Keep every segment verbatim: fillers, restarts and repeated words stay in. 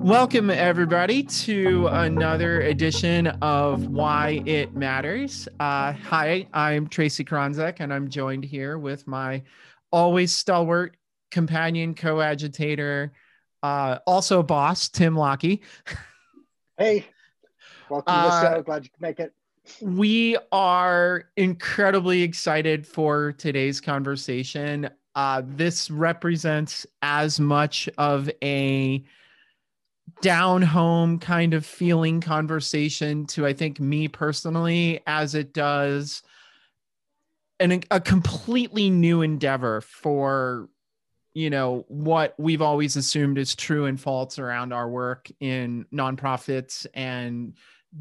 Welcome, everybody, to another edition of Why It Matters. Uh, hi, I'm Tracy Kronzek, and I'm joined here with my always stalwart companion, coagitator, uh, also boss, Tim Lockie. Hey, welcome to the show. Glad you could make it. We are incredibly excited for today's conversation. Uh, this represents as much of a down-home kind of feeling conversation to, I think, me personally, as it does an, a completely new endeavor for, you know, what we've always assumed is true and false around our work in nonprofits and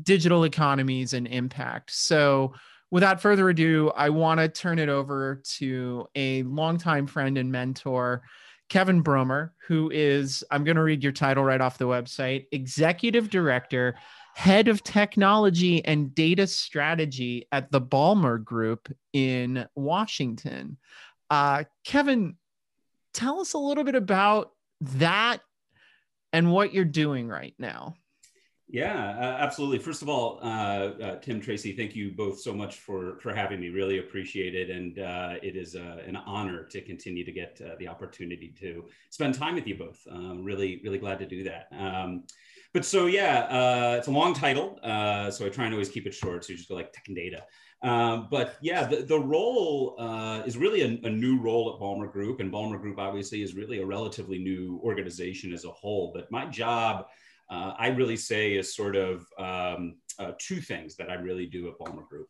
digital economies and impact. So without further ado, I want to turn it over to a longtime friend and mentor, Kevin Bromer, who is, I'm going to read your title right off the website, Executive Director, Head of Technology and Data Strategy at the Balmer Group in Washington. Uh, Kevin, tell us a little bit about that and what you're doing right now. Yeah, uh, absolutely. First of all, uh, uh, Tim, Tracy, thank you both so much for, for having me. Really appreciate it. And uh, it is uh, an honor to continue to get uh, the opportunity to spend time with you both. Um, really, really glad to do that. Um, but so, yeah, uh, it's a long title. Uh, so I try and always keep it short. So you just go like tech and data. Um, but yeah, the, the role uh, is really a, a new role at Balmer Group. And Balmer Group obviously is really a relatively new organization as a whole. But my job, Uh, I really say, is sort of um, uh, two things that I really do at Balmer Group.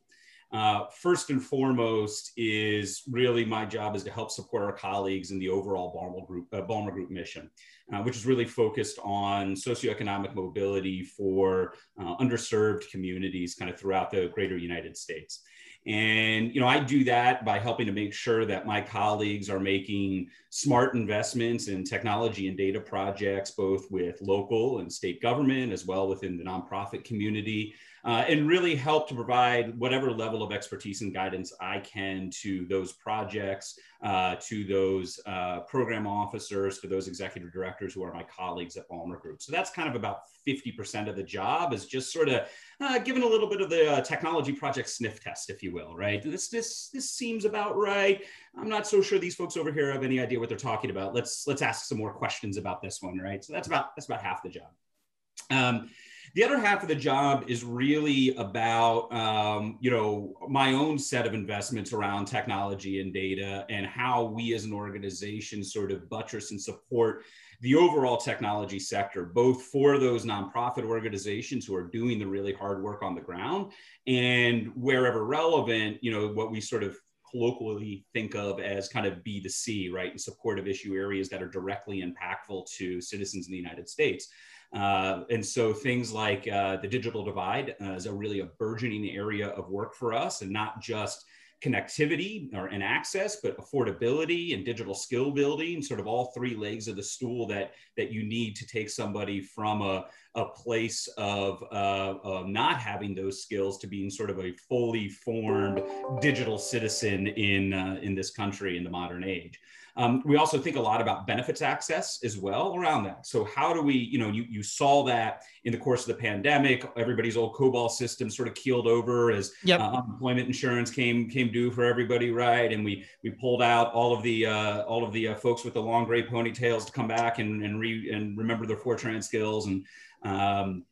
Uh, first and foremost is really my job is to help support our colleagues in the overall Balmer Group, uh, Balmer Group mission, uh, which is really focused on socioeconomic mobility for uh, underserved communities kind of throughout the greater United States. And, you know, I do that by helping to make sure that my colleagues are making smart investments in technology and data projects, both with local and state government, as well within the nonprofit community, uh, and really help to provide whatever level of expertise and guidance I can to those projects, uh, to those uh, program officers, to those executive directors who are my colleagues at Balmer Group. So that's kind of about fifty percent of the job, is just sort of uh, giving a little bit of the uh, technology project sniff test, if you will, right? This, this, this seems about right. I'm not so sure these folks over here have any idea what they're talking about. Let's, let's ask some more questions about this one, right? So that's about, that's about half the job. Um, The other half of the job is really about, um, you know, my own set of investments around technology and data and how we as an organization sort of buttress and support the overall technology sector, both for those nonprofit organizations who are doing the really hard work on the ground and wherever relevant, you know, what we sort of colloquially think of as kind of B two C, right, and supportive issue areas that are directly impactful to citizens in the United States. Uh, and so things like uh, the digital divide uh, is a really a burgeoning area of work for us, and not just connectivity or and access, but affordability and digital skill building, sort of all three legs of the stool that, that you need to take somebody from a, a place of, uh, of not having those skills to being sort of a fully formed digital citizen in, uh, in this country in the modern age. Um, we also think a lot about benefits access as well around that. So how do we, you know, you, you saw that in the course of the pandemic, everybody's old COBOL system sort of keeled over as yep. uh, unemployment insurance came came due for everybody, right? And we we pulled out all of the uh, all of the uh, folks with the long gray ponytails to come back and and, re, and remember their Fortran skills and. Um,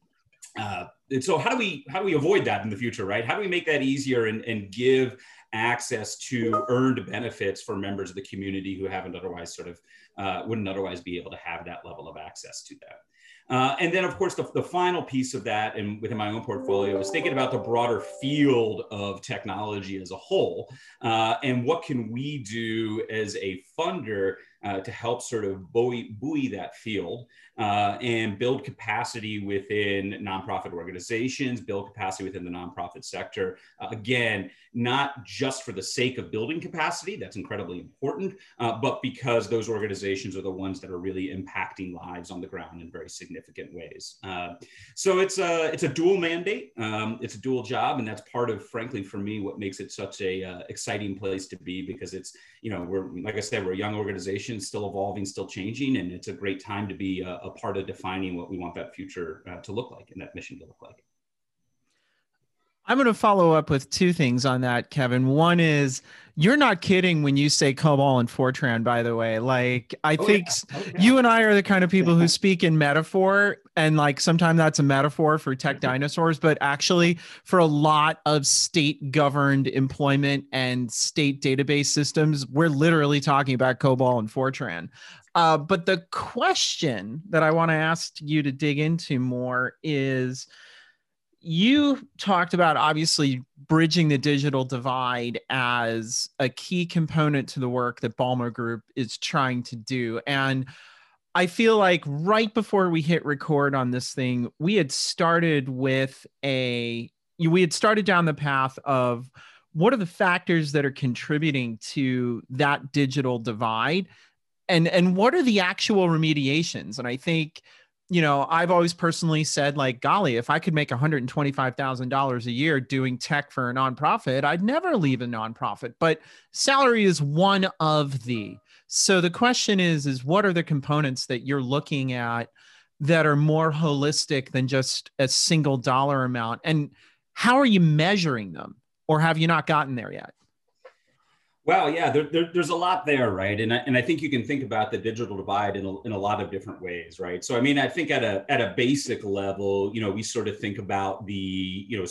uh, And so how do we how do we avoid that in the future, right? How do we make that easier and, and give access to earned benefits for members of the community who haven't otherwise sort of uh, wouldn't otherwise be able to have that level of access to that? Uh, and then, of course, the, the final piece of that, and within my own portfolio, is thinking about the broader field of technology as a whole, uh, and what can we do as a funder uh, to help sort of buoy, buoy that field uh, and build capacity within nonprofit organizations, build capacity within the nonprofit sector. Uh, again, not just for the sake of building capacity, that's incredibly important, uh, but because those organizations are the ones that are really impacting lives on the ground in very significant ways. Uh, so it's a, it's a dual mandate, um, it's a dual job, and that's part of, frankly, for me, what makes it such a uh, exciting place to be, because it's, you know, we're, like I said, we're a young organization, still evolving, still changing, and it's a great time to be a, a part of defining what we want that future uh, to look like and that mission to look like. I'm going to follow up with two things on that, Kevin. One is, you're not kidding when you say COBOL and Fortran, by the way. Like, I oh, think yeah. Oh, yeah. you and I are the kind of people who speak in metaphor, and like sometimes that's a metaphor for tech dinosaurs, but actually for a lot of state-governed employment and state database systems, we're literally talking about COBOL and Fortran. Uh, but the question that I want to ask you to dig into more is, you talked about obviously bridging the digital divide as a key component to the work that Balmer Group is trying to do. And I feel like right before we hit record on this thing, we had started with a, we had started down the path of what are the factors that are contributing to that digital divide, and, and what are the actual remediations? And I think, you know, I've always personally said, like, golly, if I could make one hundred twenty-five thousand dollars a year doing tech for a nonprofit, I'd never leave a nonprofit. But salary is one of the. So the question is, is what are the components that you're looking at that are more holistic than just a single dollar amount? And how are you measuring them? Or have you not gotten there yet? Well, yeah, there, there, there's a lot there, right? And I, and I think you can think about the digital divide in a, in a lot of different ways, right? So, I mean, I think at a at a basic level, you know, we sort of think about the, you know,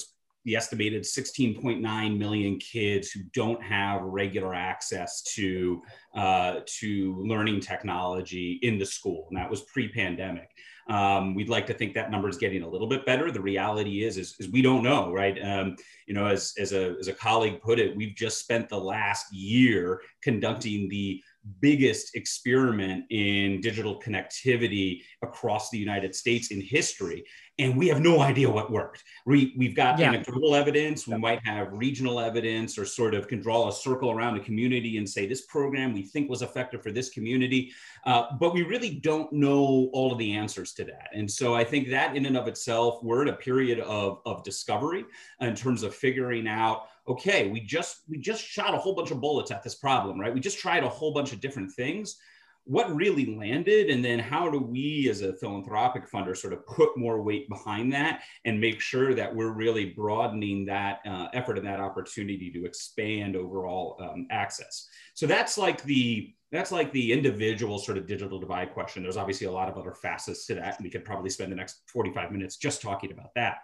the estimated sixteen point nine million kids who don't have regular access to uh, to learning technology in the school, and that was pre-pandemic. Um, we'd like to think that number is getting a little bit better. The reality is, is, is we don't know, right? Um, you know, as, as, a, as a colleague put it, we've just spent the last year conducting the biggest experiment in digital connectivity across the United States in history. And we have no idea what worked. We, we've got yeah. anecdotal evidence. We might have regional evidence, or sort of can draw a circle around a community and say, this program we think was effective for this community. Uh, but we really don't know all of the answers to that. And so I think that in and of itself, we're in a period of, of discovery in terms of figuring out, okay, we just, we just shot a whole bunch of bullets at this problem, right? We just tried a whole bunch of different things. What really landed, and then how do we as a philanthropic funder sort of put more weight behind that and make sure that we're really broadening that uh, effort and that opportunity to expand overall um, access. So that's like the that's like the individual sort of digital divide question. There's obviously a lot of other facets to that, and we could probably spend the next forty-five minutes just talking about that.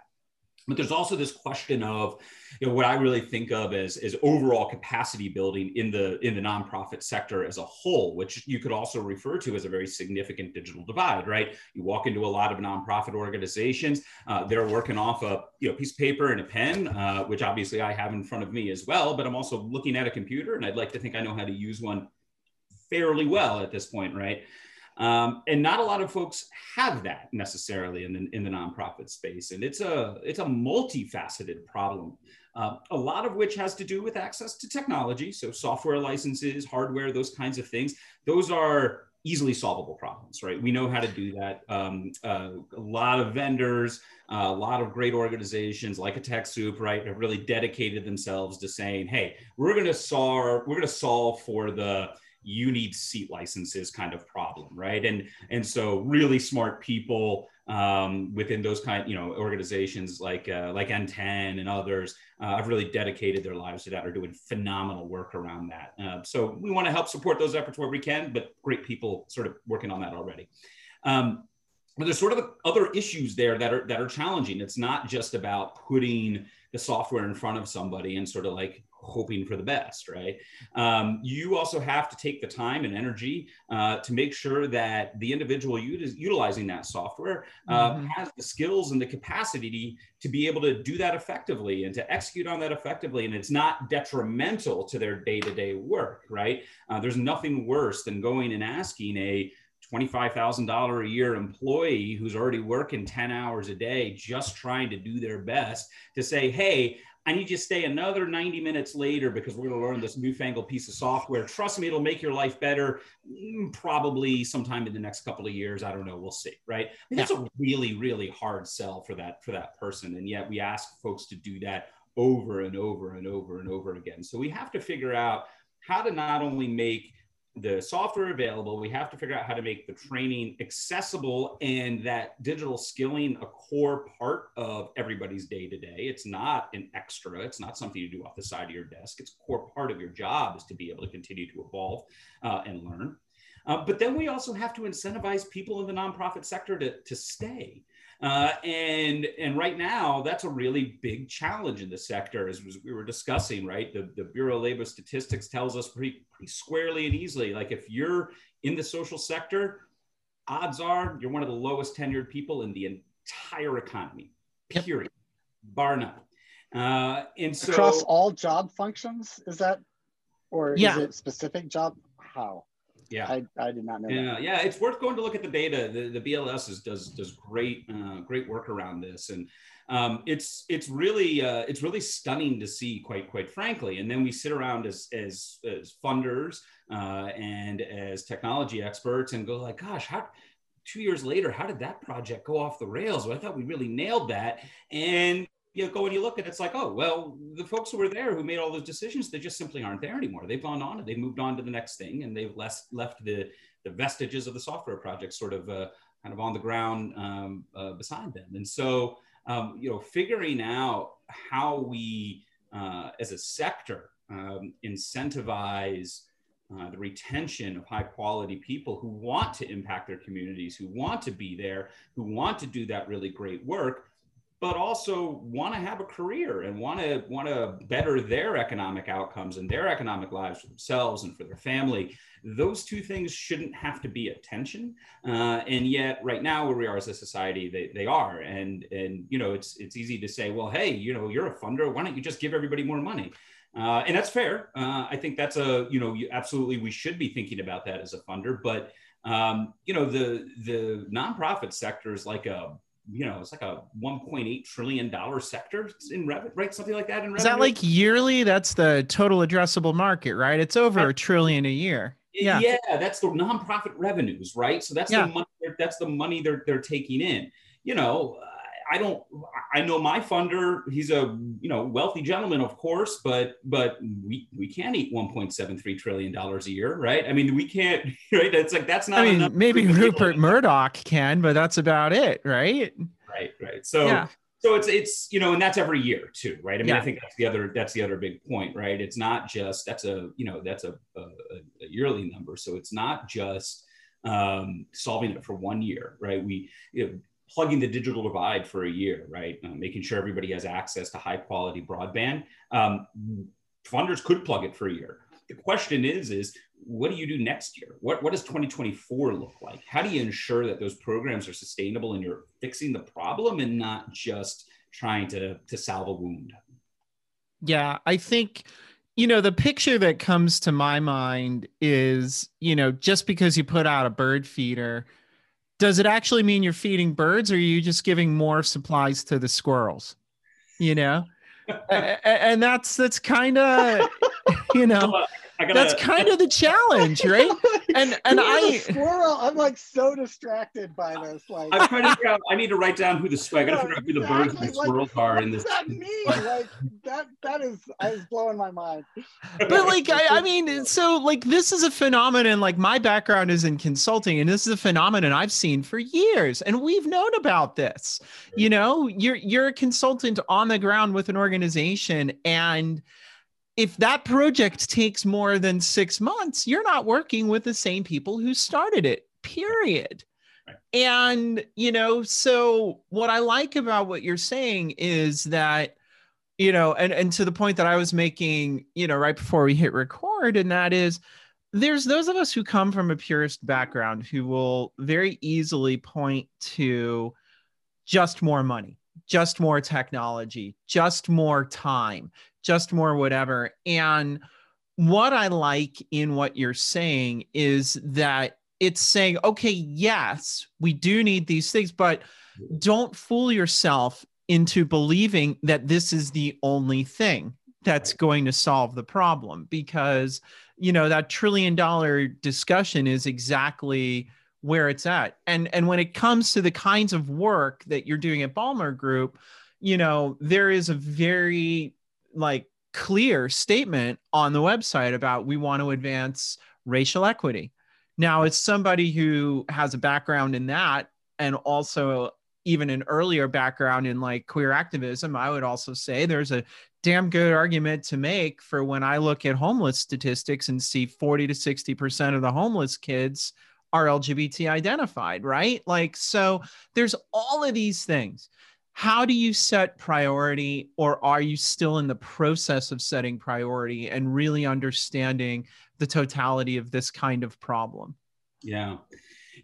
But there's also this question of, you know, what I really think of as, as overall capacity building in the in the nonprofit sector as a whole, which you could also refer to as a very significant digital divide, right? You walk into a lot of nonprofit organizations, uh, they're working off a you know, piece of paper and a pen, uh, which obviously I have in front of me as well, but I'm also looking at a computer, and I'd like to think I know how to use one fairly well at this point, right? Um, and not a lot of folks have that necessarily in the, in the nonprofit space. And it's a, it's a multifaceted problem, uh, a lot of which has to do with access to technology. So software licenses, hardware, those kinds of things, those are easily solvable problems, right? We know how to do that. Um, uh, a lot of vendors, uh, a lot of great organizations like a TechSoup, right, have really dedicated themselves to saying, hey, we're going to solve, we're going to solve for the you need seat licenses kind of problem, right? And, and so really smart people um, within those kind, you know, organizations like, uh, like N ten and others uh, have really dedicated their lives to that, are doing phenomenal work around that. Uh, so we want to help support those efforts where we can, but great people sort of working on that already. Um, but there's sort of other issues there that are, that are challenging. It's not just about putting the software in front of somebody and sort of like hoping for the best, right? Um, you also have to take the time and energy uh, to make sure that the individual utilizing that software uh, mm-hmm. has the skills and the capacity to be able to do that effectively and to execute on that effectively. And it's not detrimental to their day-to-day work, right? Uh, there's nothing worse than going and asking a twenty-five thousand dollars a year employee who's already working ten hours a day, just trying to do their best, to say, hey, I need you to stay another ninety minutes later because we're going to learn this newfangled piece of software. Trust me, it'll make your life better probably sometime in the next couple of years. I don't know. We'll see, right? I mean, that's a really, really hard sell for that, for that person. And yet we ask folks to do that over and over and over and over again. So we have to figure out how to not only make the software available, we have to figure out how to make the training accessible and that digital skilling a core part of everybody's day-to-day. It's not an extra, it's not something you do off the side of your desk. It's a core part of your job is to be able to continue to evolve uh, and learn. Uh, but then we also have to incentivize people in the nonprofit sector to, to stay. Uh, and, and right now, that's a really big challenge in the sector, as we were discussing, right? The, the Bureau of Labor Statistics tells us pretty, pretty squarely and easily, like if you're in the social sector, odds are you're one of the lowest tenured people in the entire economy, period, bar none. Uh, and so— Across all job functions, is that? Or yeah. is it specific job? How? Yeah, I, I did not know. Yeah, that. yeah, it's worth going to look at the data. The, the B L S is, does does great uh, great work around this, and um, it's it's really uh, it's really stunning to see, quite quite frankly. And then we sit around as as, as funders uh, and as technology experts and go like, gosh, how two years later, how did that project go off the rails? Well, I thought we really nailed that, and you go and you look at it, it's like, oh, well, the folks who were there who made all those decisions, they just simply aren't there anymore. They've gone on and they've moved on to the next thing, and they've less, left the, the vestiges of the software project sort of uh, kind of on the ground um, uh, beside them. And so, um, you know, figuring out how we uh, as a sector um, incentivize Uh, the retention of high quality people who want to impact their communities, who want to be there, who want to do that really great work, but also want to have a career and want to want to better their economic outcomes and their economic lives for themselves and for their family. Those two things shouldn't have to be at tension. Uh, and yet right now where we are as a society, they, they are. And, and, you know, it's, it's easy to say, well, hey, you know, you're a funder. Why don't you just give everybody more money? Uh, and that's fair. Uh, I think that's a, you know, you, absolutely we should be thinking about that as a funder. But, um, you know, the, the nonprofit sector is like a, you know, it's like a one point eight trillion dollars sector in revenue, right? Something like that in revenue. Is that like yearly? That's the total addressable market, right? It's over that's, a trillion a year. Yeah. Yeah, that's the nonprofit revenues, right? So that's yeah. the money. That's the money they're they're taking in. You know, I don't. I know my funder. He's a you know wealthy gentleman, of course, but but we we can't eat one point seven three trillion dollars a year, right? I mean, we can't. Right? That's like that's not. I mean, enough maybe Rupert Murdoch can, but that's about it, right? Right, right. So yeah. so it's it's you know, and that's every year too, right? I mean, yeah. I think that's the other that's the other big point, right? It's not just that's a you know that's a a, a yearly number, so it's not just um, solving it for one year, right? We you know, plugging the digital divide for a year, right? Uh, making sure everybody has access to high quality broadband. Um, funders could plug it for a year. The question is, is what do you do next year? What, what does twenty twenty-four look like? How do you ensure that those programs are sustainable and you're fixing the problem and not just trying to, to salve a wound? Yeah, I think, you know, the picture that comes to my mind is, you know, just because you put out a bird feeder, does it actually mean you're feeding birds, or are you just giving more supplies to the squirrels? You know, and that's that's kind of, you know, gotta, that's kind of the challenge, right? And and I squirrel, I'm like so distracted by this. Like I'm trying to figure out. I need to write down who the I got to figure out who the birds and the squirrels like, are in this. What does that mean? Like that that is I was blowing my mind. But like I, I mean, so like this is a phenomenon. Like my background is in consulting, and this is a phenomenon I've seen for years, and we've known about this. You know, you're you're a consultant on the ground with an organization, and if that project takes more than six months, you're not working with the same people who started it, period. Right. And, you know, so what I like about what you're saying is that you know, and, and to the point that I was making, you know, right before we hit record, and that is, there's those of us who come from a purist background who will very easily point to just more money, just more technology, just more time, just more whatever. And what I like in what you're saying is that it's saying, okay, yes, we do need these things, but don't fool yourself into believing that this is the only thing that's going to solve the problem, because, you know, that trillion dollar discussion is exactly where it's at. And, and when it comes to the kinds of work that you're doing at Balmer Group, you know, there is a very like clear statement on the website about, we want to advance racial equity. Now, as somebody who has a background in that, and also even an earlier background in like queer activism, I would also say there's a damn good argument to make for when I look at homeless statistics and see forty to sixty percent of the homeless kids are L G B T identified, right? Like, so there's all of these things. How do you set priority, or are you still in the process of setting priority and really understanding the totality of this kind of problem? Yeah.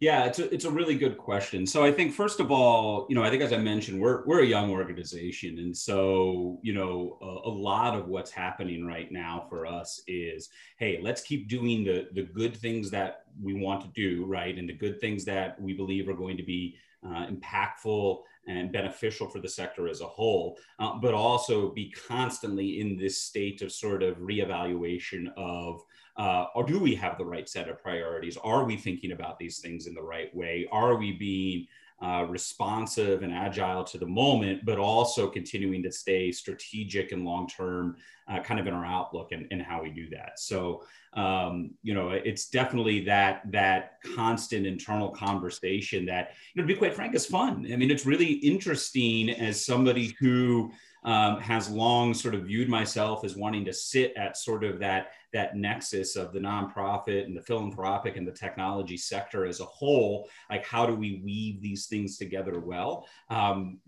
Yeah, it's a, it's a really good question. So I think, first of all, you know, I think, as I mentioned, we're, we're a young organization. And so, you know, a, a lot of what's happening right now for us is, hey, let's keep doing the, the good things that we want to do, right? And the good things that we believe are going to be uh, impactful and beneficial for the sector as a whole, uh, but also be constantly in this state of sort of reevaluation of, Uh, or do we have the right set of priorities? Are we thinking about these things in the right way? Are we being uh, responsive and agile to the moment, but also continuing to stay strategic and long-term uh, kind of in our outlook and, and how we do that? So, um, you know, it's definitely that, that constant internal conversation that, you know, to be quite frank, is fun. I mean, it's really interesting as somebody who Um, has long sort of viewed myself as wanting to sit at sort of that, that nexus of the nonprofit and the philanthropic and the technology sector as a whole. Like, how do we weave these things together well? Um,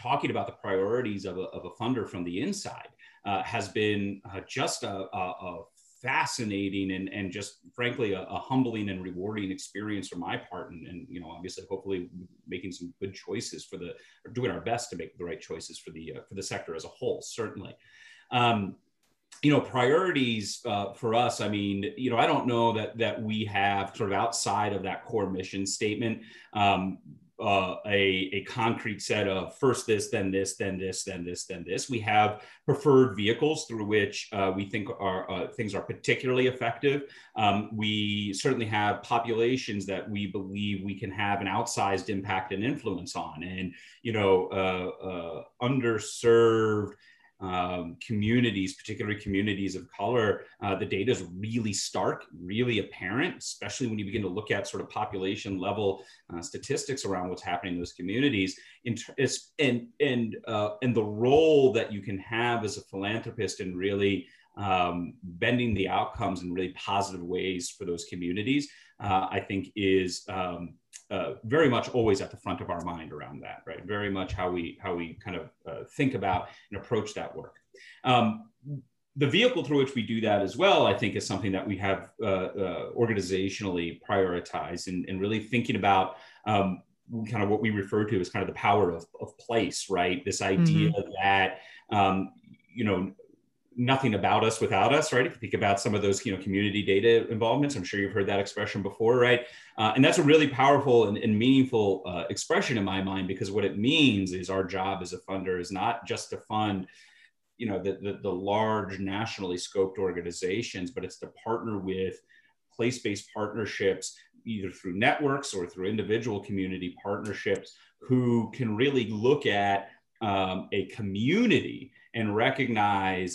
talking about the priorities of a, of a funder from the inside uh, has been uh, just a, a, a fascinating and, and just frankly a, a humbling and rewarding experience for my part, and, and you know, obviously hopefully making some good choices for the, or doing our best to make the right choices for the uh, for the sector as a whole, certainly. Um, you know, priorities uh, for us, I mean, you know, I don't know that that we have sort of outside of that core mission statement um, Uh, a, a concrete set of first this, then this, then this, then this, then this. We have preferred vehicles through which uh, we think are, uh, things are particularly effective. Um, we certainly have populations that we believe we can have an outsized impact and influence on. And, you know, uh, uh, underserved Um, communities, particularly communities of color, uh, the data is really stark, really apparent, especially when you begin to look at sort of population level uh, statistics around what's happening in those communities. In and and uh, and the role that you can have as a philanthropist in really um, bending the outcomes in really positive ways for those communities, uh, I think is um, Uh, very much always at the front of our mind around that, right? Very much how we how we kind of uh, think about and approach that work. Um, the vehicle through which we do that as well, I think, is something that we have uh, uh, organizationally prioritized, and, and really thinking about um, kind of what we refer to as kind of the power of, of place, right? This idea mm-hmm. that, um, you know, nothing about us without us, right? If you think about some of those, you know, community data involvements, I'm sure you've heard that expression before, right? Uh, and that's a really powerful and, and meaningful uh, expression in my mind, because what it means is our job as a funder is not just to fund, you know, the, the, the large nationally scoped organizations, but it's to partner with place-based partnerships, either through networks or through individual community partnerships, who can really look at um, a community and recognize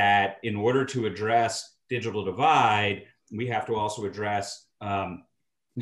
that in order to address digital divide, we have to also address um,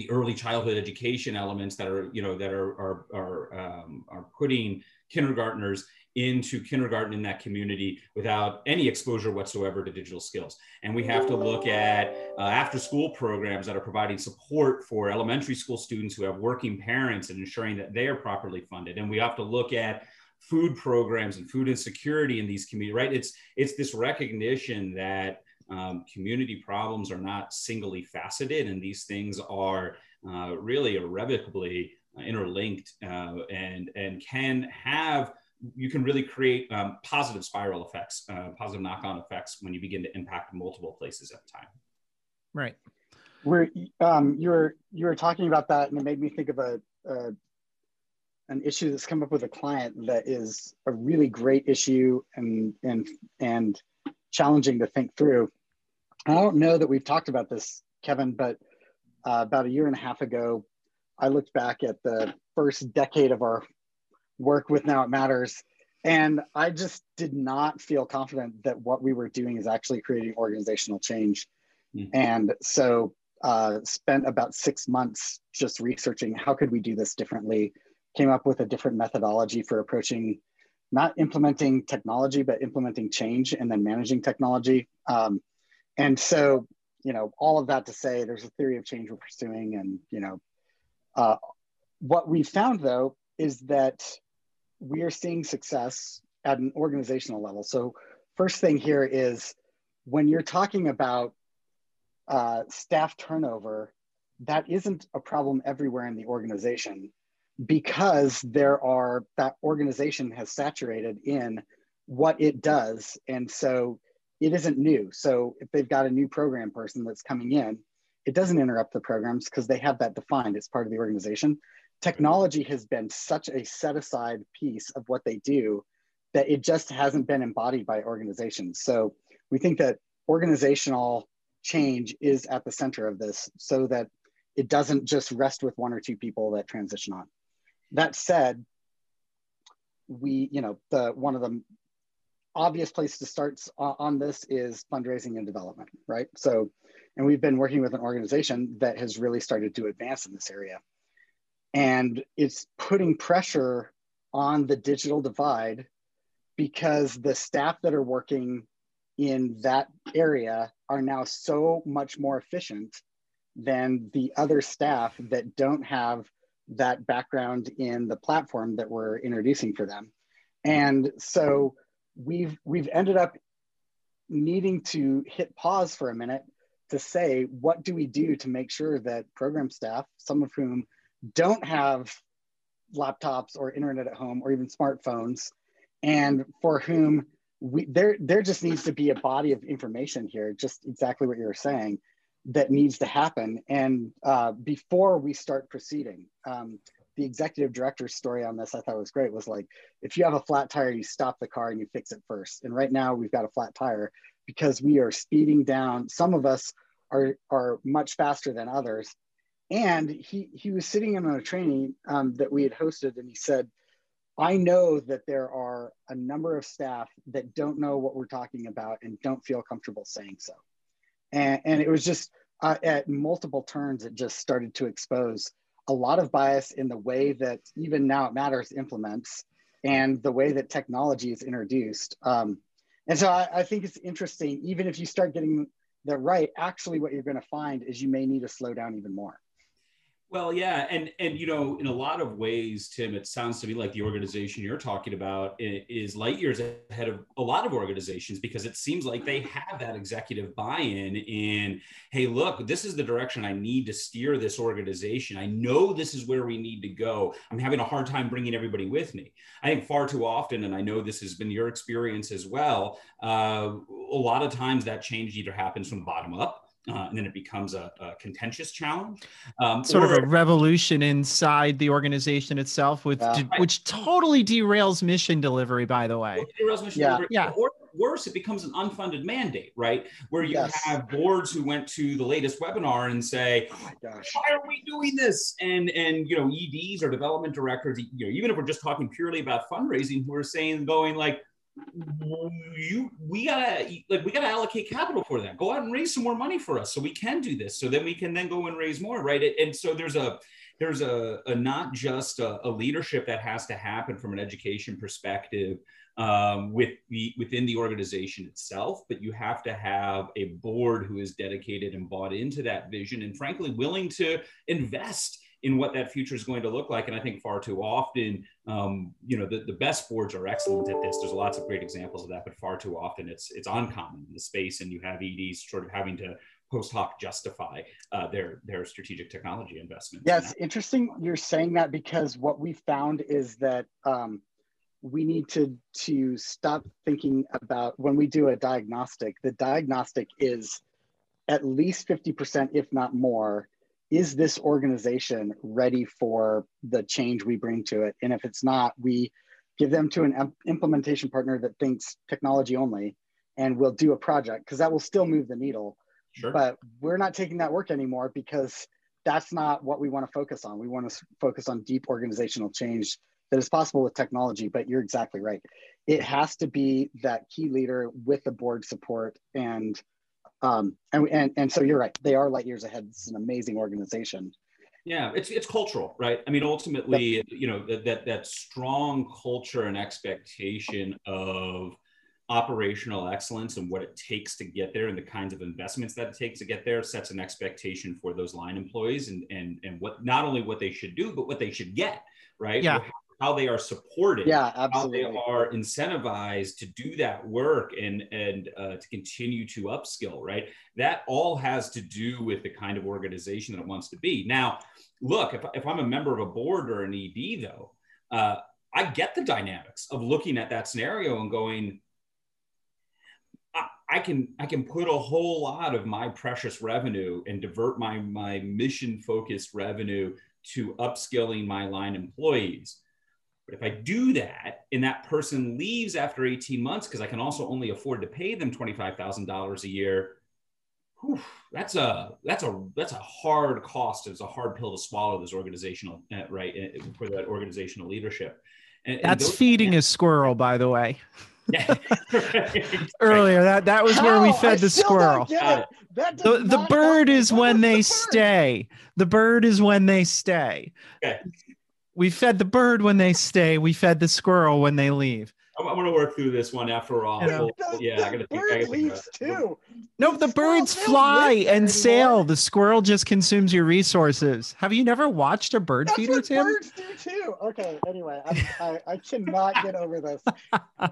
the early childhood education elements that are, you know, that are are are, um, are putting kindergartners into kindergarten in that community without any exposure whatsoever to digital skills. And we have to look at uh, after school programs that are providing support for elementary school students who have working parents and ensuring that they are properly funded. And we have to look at food programs and food insecurity in these communities, right? It's, it's this recognition that um, community problems are not singly faceted, and these things are uh, really irrevocably interlinked uh, and, and can have, you can really create um, positive spiral effects, uh, positive knock-on effects when you begin to impact multiple places at a time. Right. We're, um, you, were, you were talking about that, and it made me think of a, a an issue that's come up with a client that is a really great issue and, and, and challenging to think through. And I don't know that we've talked about this, Kevin, but uh, about a year and a half ago, I looked back at the first decade of our work with Now It Matters, and I just did not feel confident that what we were doing is actually creating organizational change. Mm-hmm. And so uh, spent about six months just researching how could we do this differently, came up with a different methodology for approaching, not implementing technology, but implementing change and then managing technology. Um, and so, you know, all of that to say, there's a theory of change we're pursuing. And, you know, uh, what we found though, is that we are seeing success at an organizational level. So first thing here is when you're talking about uh, staff turnover, that isn't a problem everywhere in the organization, because there are, that organization has saturated in what it does. And so it isn't new. So if they've got a new program person that's coming in, it doesn't interrupt the programs because they have that defined as part of the organization. Technology has been such a set aside piece of what they do that it just hasn't been embodied by organizations. So we think that organizational change is at the center of this so that it doesn't just rest with one or two people that transition on. That said, we, you know, the one of the obvious places to start on this is fundraising and development, right? So, and we've been working with an organization that has really started to advance in this area. And it's putting pressure on the digital divide because the staff that are working in that area are now so much more efficient than the other staff that don't have that background in the platform that we're introducing for them. And so we've, we've ended up needing to hit pause for a minute to say, what do we do to make sure that program staff, some of whom don't have laptops or internet at home or even smartphones, and for whom we, there, there just needs to be a body of information here, just exactly what you were saying, that needs to happen. And uh, before we start proceeding, um, the executive director's story on this I thought was great, was like, if you have a flat tire, you stop the car and you fix it first. And right now we've got a flat tire because we are speeding down. Some of us are, are much faster than others. And he, he was sitting in on a training um, that we had hosted, and he said, I know that there are a number of staff that don't know what we're talking about and don't feel comfortable saying so. And, and it was just uh, at multiple turns, it just started to expose a lot of bias in the way that even Now It Matters implements and the way that technology is introduced. Um, and so I, I think it's interesting, even if you start getting that right, actually what you're going to find is you may need to slow down even more. Well, yeah. And, and, you know, in a lot of ways, Tim, it sounds to me like the organization you're talking about is light years ahead of a lot of organizations, because it seems like they have that executive buy-in in, hey, look, this is the direction I need to steer this organization. I know this is where we need to go. I'm having a hard time bringing everybody with me. I think far too often, and I know this has been your experience as well, uh, a lot of times that change either happens from the bottom up, Uh, and then it becomes a, a contentious challenge. Um, sort or, of a revolution inside the organization itself, with uh, d- right. which totally derails mission delivery, by the way. It derails mission yeah. delivery. Yeah. Or worse, it becomes an unfunded mandate, right? Where you yes. have boards who went to the latest webinar and say, oh my gosh, why are we doing this? And, and you know, E Ds or development directors, you know, even if we're just talking purely about fundraising, who are saying, going like, you we gotta like we gotta allocate capital for that, go out and raise some more money for us so we can do this, so then we can then go and raise more, right? And so there's a there's a, a not just a, a leadership that has to happen from an education perspective um with the within the organization itself, but you have to have a board who is dedicated and bought into that vision and frankly willing to invest in what that future is going to look like. And I think far too often, um, you know, the, the best boards are excellent at this. There's lots of great examples of that, but far too often it's it's uncommon in the space, and you have E Ds sort of having to post hoc justify uh, their, their strategic technology investment. Yeah, it's interesting you're saying that, because what we found is that um, we need to, to stop thinking about, when we do a diagnostic, the diagnostic is at least fifty percent, if not more, is this organization ready for the change we bring to it? And if it's not, we give them to an implementation partner that thinks technology only, and we'll do a project, because that will still move the needle. Sure. But we're not taking that work anymore, because that's not what we want to focus on. We want to focus on deep organizational change that is possible with technology, but you're exactly right. It has to be that key leader with the board support. And um, and, and, and so you're right, they are light years ahead. It's an amazing organization. Yeah, it's, it's cultural, right? I mean, ultimately, yep. you know, that, that, that strong culture and expectation of operational excellence and what it takes to get there and the kinds of investments that it takes to get there sets an expectation for those line employees and and and what not only what they should do, but what they should get, right? Yeah. How they are supported, yeah, absolutely. How they are incentivized to do that work and and uh, to continue to upskill, right? That all has to do with the kind of organization that it wants to be. Now, look, if, if I'm a member of a board or an E D though, uh, I get the dynamics of looking at that scenario and going, I can I can put a whole lot of my precious revenue and divert my my mission focused revenue to upskilling my line employees. But if I do that and that person leaves after eighteen months because I can also only afford to pay them twenty-five thousand dollars a year, whew, that's a that's a that's a hard cost. It's a hard pill to swallow. This organizational right for that organizational leadership. And, that's and those, feeding yeah. a squirrel, by the way. Yeah. Earlier that that was How? where we fed I the squirrel. The, the bird is when they the stay. The bird is when they stay. Okay. We fed the bird when they stay. We fed the squirrel when they leave. I'm, I'm gonna work through this one after all. Yeah, the, yeah the I gotta bird think. I leaves too. No, the, the birds fly and anymore. sail. The squirrel just consumes your resources. Have you never watched a bird That's feeder, what Tim? Birds do too. Okay. Anyway, I, I, I cannot get over this. I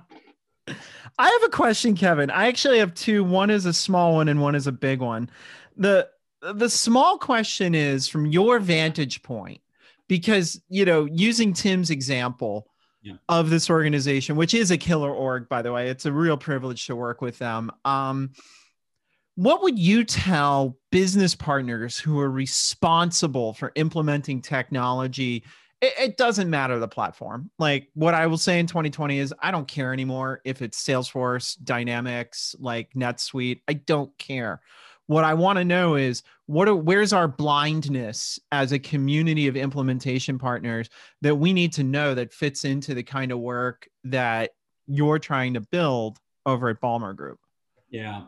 have a question, Kevin. I actually have two. One is a small one and one is a big one. The the small question is, from your vantage point, because, you know, using Tim's example yeah. of this organization, which is a killer org, by the way, it's a real privilege to work with them. Um, what would you tell business partners who are responsible for implementing technology? It doesn't matter the platform. Like, what I will say in twenty twenty is I don't care anymore if it's Salesforce, Dynamics, like NetSuite. I don't care. What I want to know is what are, where's our blindness as a community of implementation partners that we need to know that fits into the kind of work that you're trying to build over at Balmer Group? Yeah.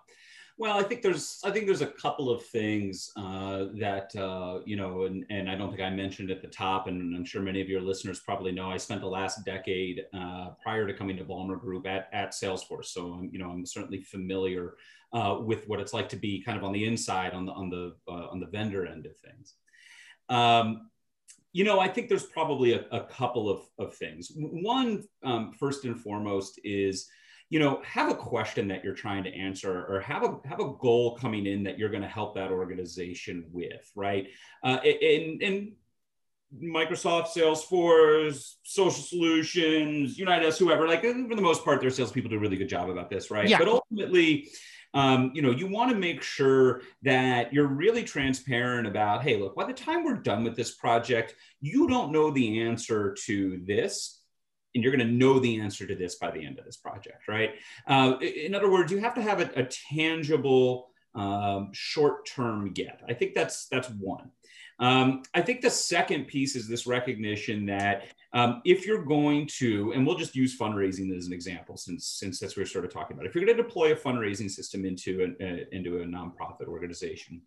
Well, I think there's I think there's a couple of things uh, that, uh, you know, and, and I don't think I mentioned at the top, and I'm sure many of your listeners probably know, I spent the last decade uh, prior to coming to Balmer Group at, at Salesforce. So, I'm, you know, I'm certainly familiar uh, with what it's like to be kind of on the inside, on the, on the, uh, on the vendor end of things. Um, you know, I think there's probably a, a couple of, of things. One, um, first and foremost is, you know, have a question that you're trying to answer, or have a have a goal coming in that you're going to help that organization with, right? Uh, in, in Microsoft, Salesforce, Social Solutions, Unite Us, whoever, like, for the most part, their salespeople do a really good job about this, right? Yeah. But ultimately, um, you know, you want to make sure that you're really transparent about, hey, look, by the time we're done with this project, you don't know the answer to this. And you're going to know the answer to this by the end of this project, right? Uh, in other words, you have to have a, a tangible um, short-term get. I think that's that's one. Um, I think the second piece is this recognition that um, if you're going to, and we'll just use fundraising as an example, since since that's what we're sort of talking about. If you're going to deploy a fundraising system into an, a, into a nonprofit organization,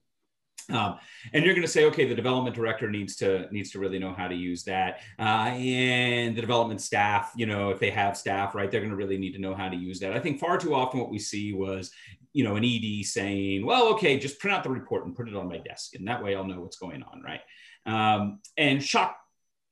Um, and you're going to say, okay, the development director needs to needs to really know how to use that, uh, and the development staff, you know, if they have staff, right, they're going to really need to know how to use that. I think far too often what we see was you know, an E D saying, well, okay, just print out the report and put it on my desk. And that way I'll know what's going on, right? Um, and shock,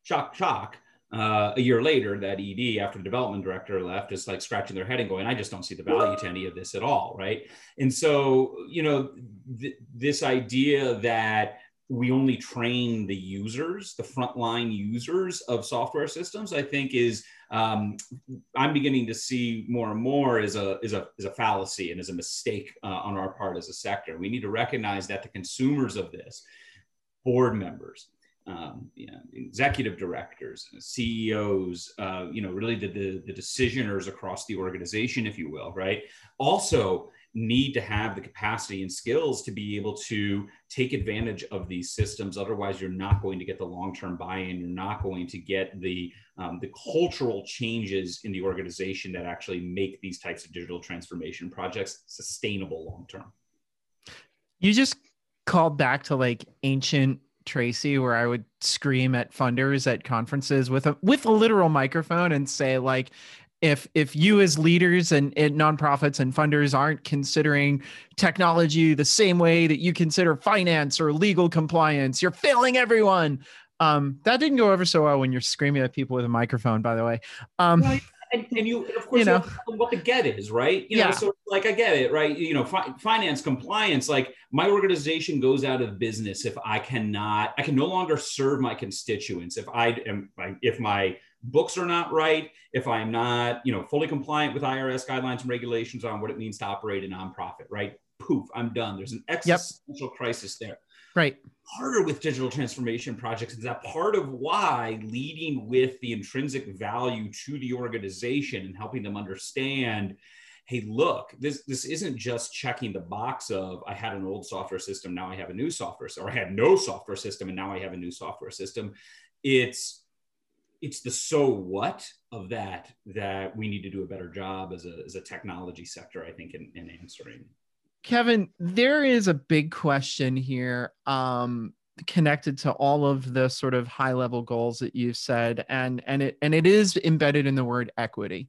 shock, shock, uh, a year later, that E D, after the development director left, is like scratching their head and going, I just don't see the value to any of this at all, right? And so, you know, th this idea that we only train the users, the frontline users of software systems, I think is, um, I'm beginning to see more and more as a, as a, as a fallacy and as a mistake uh, on our part as a sector. We need to recognize that the consumers of this, board members, um, you know, executive directors, C E Os, uh, you know, really the, the, the decisioners across the organization, if you will, right? Also, need to have the capacity and skills to be able to take advantage of these systems. Otherwise, you're not going to get the long-term buy-in. You're not going to get the, um, the cultural changes in the organization that actually make these types of digital transformation projects sustainable long-term. You just called back to like ancient Tracy, where I would scream at funders at conferences with a, with a literal microphone and say like, If if you as leaders and, and nonprofits and funders aren't considering technology the same way that you consider finance or legal compliance, you're failing everyone. Um, that didn't go over so well when you're screaming at people with a microphone, by the way. Um, right. and, and you, of course, you know what the get is, right? You know, yeah. So like I get it, right? You know, fi finance compliance. Like my organization goes out of business if I cannot, I can no longer serve my constituents if I am if my books are not right, if I'm not, you know, fully compliant with I R S guidelines and regulations on what it means to operate a nonprofit, right? Poof, I'm done. There's an existential yep. crisis there. Right. Harder with digital transformation projects is that part of why leading with the intrinsic value to the organization and helping them understand, hey, look, this, this isn't just checking the box of I had an old software system, now I have a new software, or I had no software system and now I have a new software system. It's It's the so what of that that we need to do a better job as a, as a technology sector, I think, in, in answering. Kevin, there is a big question here um, connected to all of the sort of high level goals that you've said, and, and, it, and it is embedded in the word equity.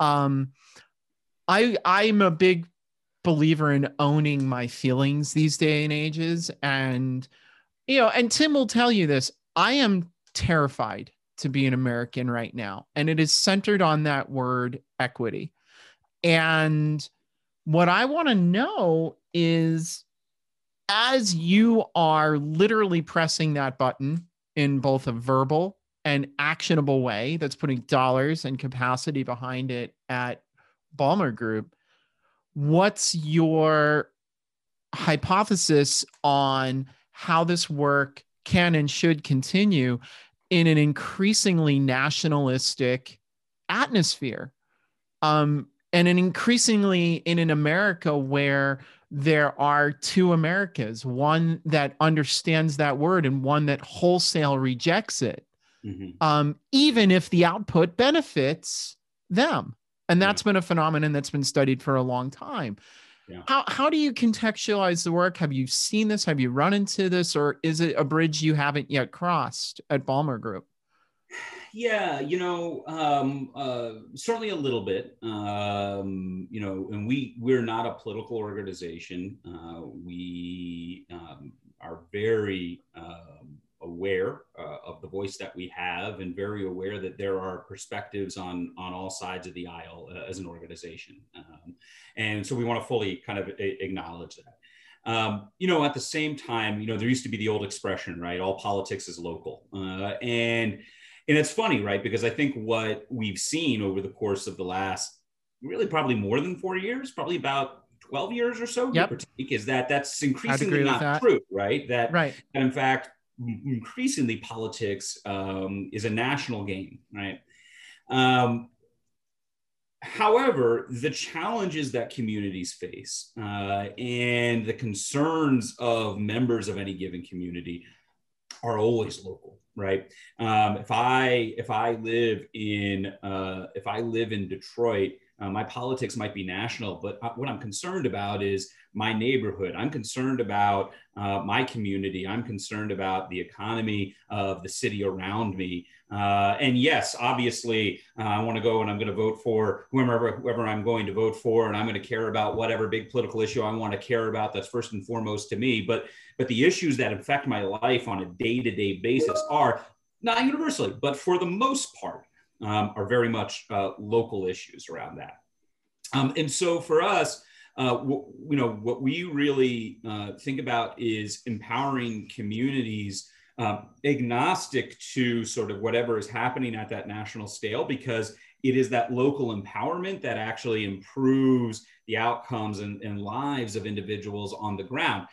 Um, I, I'm a big believer in owning my feelings these day and ages. And, you know, and Tim will tell you this, I am terrified to be an American right now. And it is centered on that word equity. And what I want to know is, as you are literally pressing that button in both a verbal and actionable way that's putting dollars and capacity behind it at Balmer Group, what's your hypothesis on how this work can and should continue in an increasingly nationalistic atmosphere, um, and an increasingly in an America where there are two Americas, one that understands that word and one that wholesale rejects it, mm-hmm. um, even if the output benefits them. And that's yeah. been a phenomenon that's been studied for a long time. Yeah. How, how do you contextualize the work? Have you seen this? Have you run into this? Or is it a bridge you haven't yet crossed at Balmer Group? Yeah, you know, um, uh, certainly a little bit. Um, you know, and we, we're not a political organization. Uh, we um, are very um, aware uh, of the voice that we have and very aware that there are perspectives on, on all sides of the aisle uh, as an organization. Um, And so we want to fully kind of acknowledge that. Um, you know, at the same time, you know, there used to be the old expression, right? All politics is local. Uh, and, and it's funny, right? Because I think what we've seen over the course of the last really probably more than four years, probably about twelve years or so, yep. take, is that that's increasingly not that. true, right? That, right. that in fact, increasingly politics um, is a national game, right? Um, However, the challenges that communities face uh, and the concerns of members of any given community are always local, right? Um, if I if I live in uh, if I live in Detroit, Uh, my politics might be national, but what I'm concerned about is my neighborhood. I'm concerned about uh, my community. I'm concerned about the economy of the city around me. Uh, and yes, obviously, uh, I want to go and I'm going to vote for whomever, whoever I'm going to vote for, and I'm going to care about whatever big political issue I want to care about. That's first and foremost to me. But but the issues that affect my life on a day-to-day basis are not universally, but for the most part, Um, are very much uh, local issues around that. Um, and so for us, uh, w- you know, what we really uh, think about is empowering communities uh, agnostic to sort of whatever is happening at that national scale, because it is that local empowerment that actually improves the outcomes and, and lives of individuals on the ground.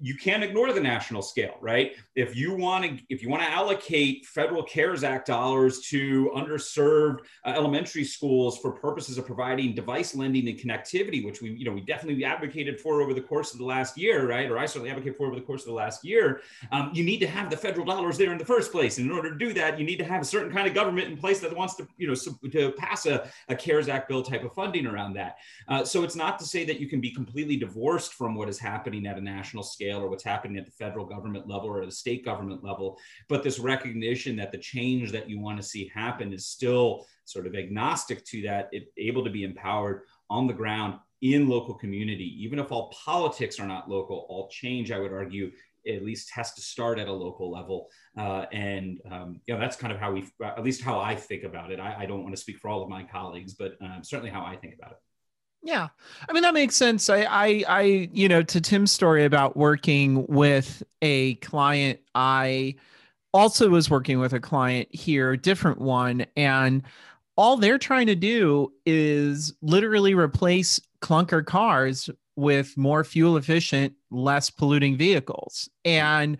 You can't ignore the national scale, right? If you want to, if you want to allocate federal CARES Act dollars to underserved uh, elementary schools for purposes of providing device lending and connectivity, which we, you know, we definitely advocated for over the course of the last year, right? Or I certainly advocated for over the course of the last year. Um, you need to have the federal dollars there in the first place, and in order to do that, you need to have a certain kind of government in place that wants to, you know, to pass a, a CARES Act bill type of funding around that. Uh, so it's not to say that you can be completely divorced from what is happening at a national scale, or what's happening at the federal government level or the state government level, but this recognition that the change that you want to see happen is still sort of agnostic to that, able to be empowered on the ground in local community. Even if all politics are not local, all change, I would argue, at least has to start at a local level. Uh, and um, you know, that's kind of how we, at least how I think about it. I, I don't want to speak for all of my colleagues, but um, certainly how I think about it. Yeah. I mean, that makes sense. I, I, I, you know, to Tim's story about working with a client, I also was working with a client here, different one. And all they're trying to do is literally replace clunker cars with more fuel efficient, less polluting vehicles. And,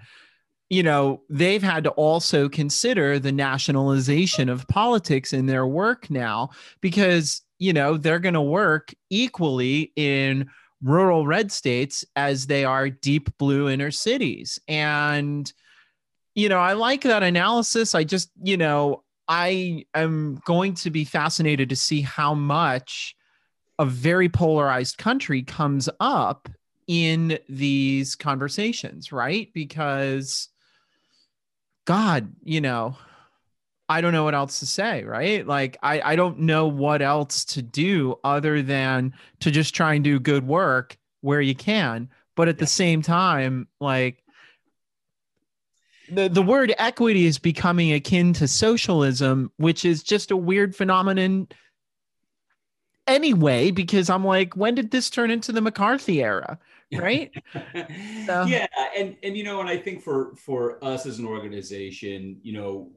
you know, they've had to also consider the nationalization of politics in their work now, because you know, they're going to work equally in rural red states as they are deep blue inner cities. And, you know, I like that analysis. I just, you know, I am going to be fascinated to see how much a very polarized country comes up in these conversations, right? Because, God, you know, I don't know what else to say, right? Like, I, I don't know what else to do other than to just try and do good work where you can. But at yeah. the same time, like the, the word equity is becoming akin to socialism, which is just a weird phenomenon anyway, because I'm like, when did this turn into the McCarthy era? Right? So. Yeah. And, and, you know, and I think for, for us as an organization, you know,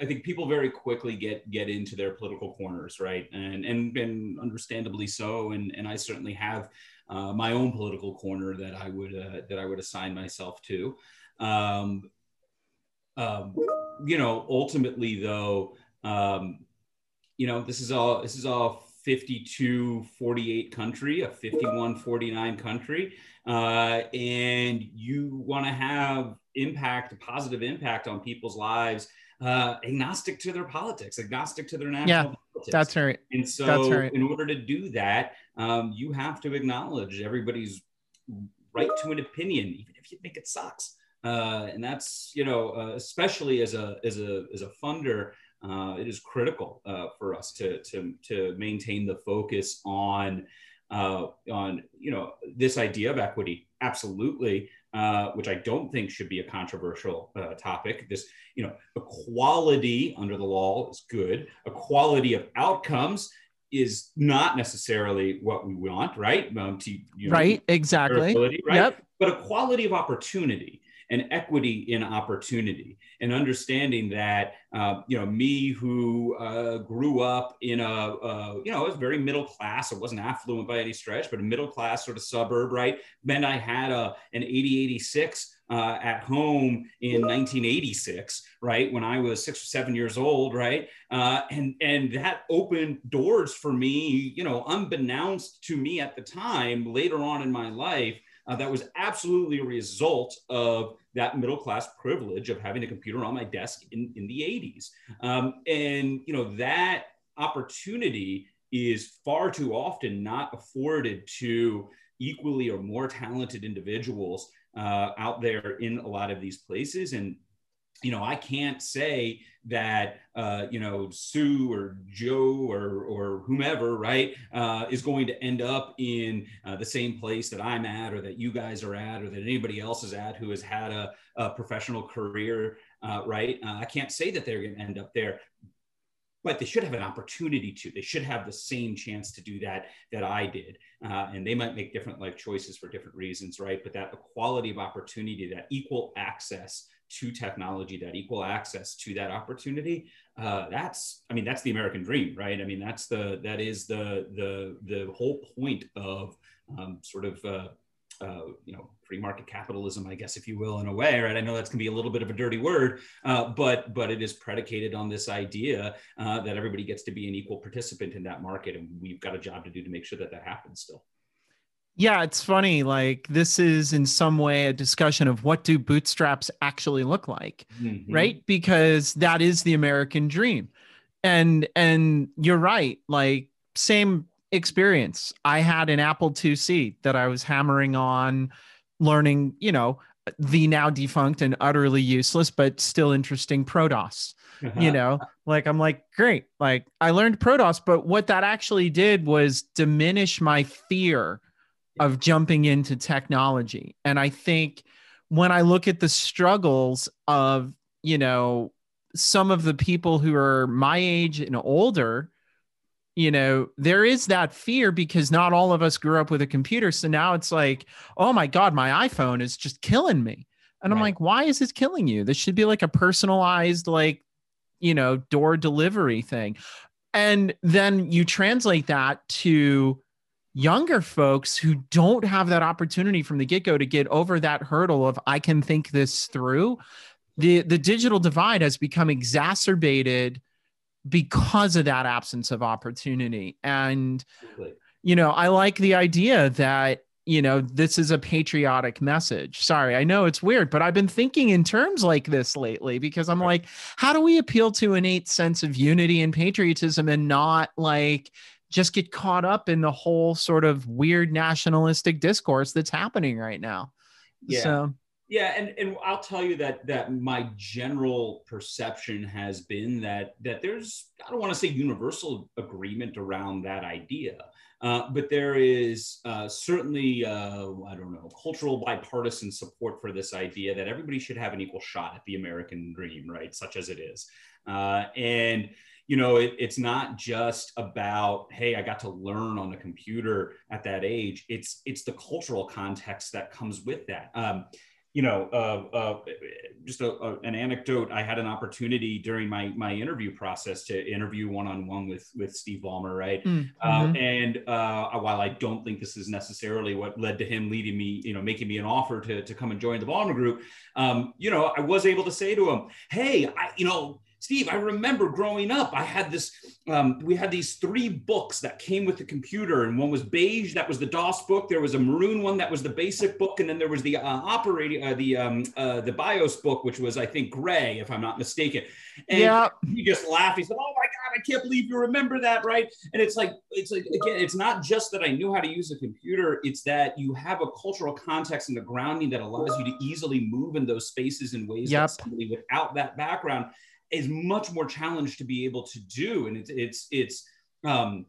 I think people very quickly get get into their political corners, right? And and, and understandably so. And, and I certainly have uh, my own political corner that I would uh, that I would assign myself to. Um, um, you know, ultimately though, um, you know, this is all this is all fifty-two forty-eight country, a fifty-one forty-nine country, uh, and you want to have impact, a positive impact on people's lives. Uh, agnostic to their politics, agnostic to their national yeah, politics. That's right. And so that's right. In order to do that, um, you have to acknowledge everybody's right to an opinion, even if you think it sucks. Uh, and that's, you know, uh, especially as a, as a, as a funder, uh, it is critical uh, for us to, to, to maintain the focus on, uh, on, you know, this idea of equity. Absolutely. Uh, which I don't think should be a controversial uh, topic. This, you know, equality under the law is good. Equality of outcomes is not necessarily what we want, right? Um, to, you know, right, exactly. Right? Yep. But equality of opportunity and equity in opportunity, and understanding that, uh, you know, me who uh, grew up in a, uh, you know, I was very middle class. I wasn't affluent by any stretch, but a middle class sort of suburb, right? Then I had a, an eighty eighty-six uh, at home in nineteen eighty-six, right? When I was six or seven years old, right? Uh, and, and that opened doors for me, you know, unbeknownst to me at the time, later on in my life, Uh, that was absolutely a result of that middle-class privilege of having a computer on my desk in, in the eighties. Um, and, you know, that opportunity is far too often not afforded to equally or more talented individuals uh, out there in a lot of these places. And you know, I can't say that, uh, you know, Sue or Joe or, or whomever, right, uh, is going to end up in uh, the same place that I'm at, or that you guys are at, or that anybody else is at who has had a, a professional career, uh, right? Uh, I can't say that they're going to end up there, but they should have an opportunity to. They should have the same chance to do that that I did. Uh, and they might make different life choices for different reasons, right? But that equality of opportunity, that equal access to technology, that equal access to that opportunity, uh, that's, I mean, that's the American dream, right? I mean, that's the, that is the, the, the whole point of um, sort of, uh, uh, you know, free market capitalism, I guess, if you will, in a way, right? I know that's gonna be a little bit of a dirty word, uh, but, but it is predicated on this idea uh, that everybody gets to be an equal participant in that market. And we've got a job to do to make sure that that happens still. Yeah, it's funny, like this is in some way a discussion of what do bootstraps actually look like, mm-hmm. right? Because that is the American dream. And and you're right, like same experience. I had an Apple two C that I was hammering on learning, you know, the now defunct and utterly useless, but still interesting ProDOS, uh-huh. you know, like, I'm like, great. Like I learned ProDOS, but what that actually did was diminish my fear of jumping into technology. And I think when I look at the struggles of, you know, some of the people who are my age and older, you know, there is that fear because not all of us grew up with a computer. So now it's like, oh my God, my iPhone is just killing me. And right. I'm like, why is this killing you? This should be like a personalized, like, you know, door delivery thing. And then you translate that to younger folks who don't have that opportunity from the get-go to get over that hurdle of, I can think this through. The, the digital divide has become exacerbated because of that absence of opportunity. And, you know, I like the idea that, you know, this is a patriotic message. Sorry, I know it's weird, but I've been thinking in terms like this lately because I'm like, how do we appeal to innate sense of unity and patriotism and not like, just get caught up in the whole sort of weird nationalistic discourse that's happening right now. Yeah. So. Yeah. And, and I'll tell you that, that my general perception has been that, that there's, I don't want to say universal agreement around that idea. Uh, but there is uh, certainly, uh, I don't know, cultural bipartisan support for this idea that everybody should have an equal shot at the American dream, right? Such as it is. Uh, and, you know, it, it's not just about, hey, I got to learn on a computer at that age. It's it's the cultural context that comes with that. Um, you know, uh, uh, just a, a, an anecdote. I had an opportunity during my my interview process to interview one on one with with Steve Ballmer, right? Mm-hmm. um, and uh, while I don't think this is necessarily what led to him leading me, you know, making me an offer to to come and join the Balmer Group, um, you know, I was able to say to him, hey, I, you know. Steve, I remember growing up, I had this, um, we had these three books that came with the computer, and one was beige, that was the DOS book, there was a maroon one, that was the basic book, and then there was the uh, operating, uh, the um, uh, the BIOS book, which was, I think, gray, if I'm not mistaken. And yeah. He just laughed, he said, oh my God, I can't believe you remember that, right? And it's like, it's like, again, it's not just that I knew how to use a computer, it's that you have a cultural context and the grounding that allows you to easily move in those spaces in ways yep. that somebody without that background is much more challenged to be able to do. And it's it's it's um,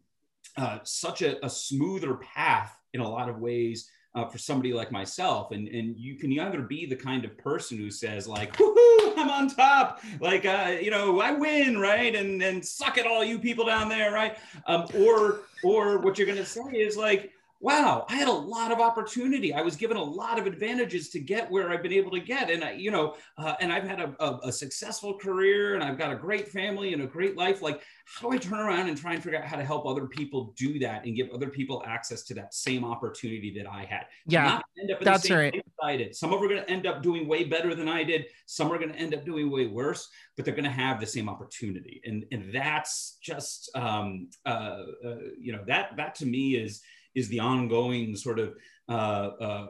uh, such a, a smoother path in a lot of ways uh, for somebody like myself. And and you can either be the kind of person who says like, woohoo, I'm on top, like, uh, you know, I win, right? And then suck it all you people down there, right? Um, or or what you're gonna say is like, wow, I had a lot of opportunity. I was given a lot of advantages to get where I've been able to get. And I, you know, uh, and I've had a, a, a successful career and I've got a great family and a great life. Like, how do I turn around and try and figure out how to help other people do that and give other people access to that same opportunity that I had? Yeah, not end up in that's the same right. place I did. Some of them are going to end up doing way better than I did. Some are going to end up doing way worse, but they're going to have the same opportunity. And, and that's just, um, uh, uh, you know, that, that to me is, is the ongoing sort of, uh, uh,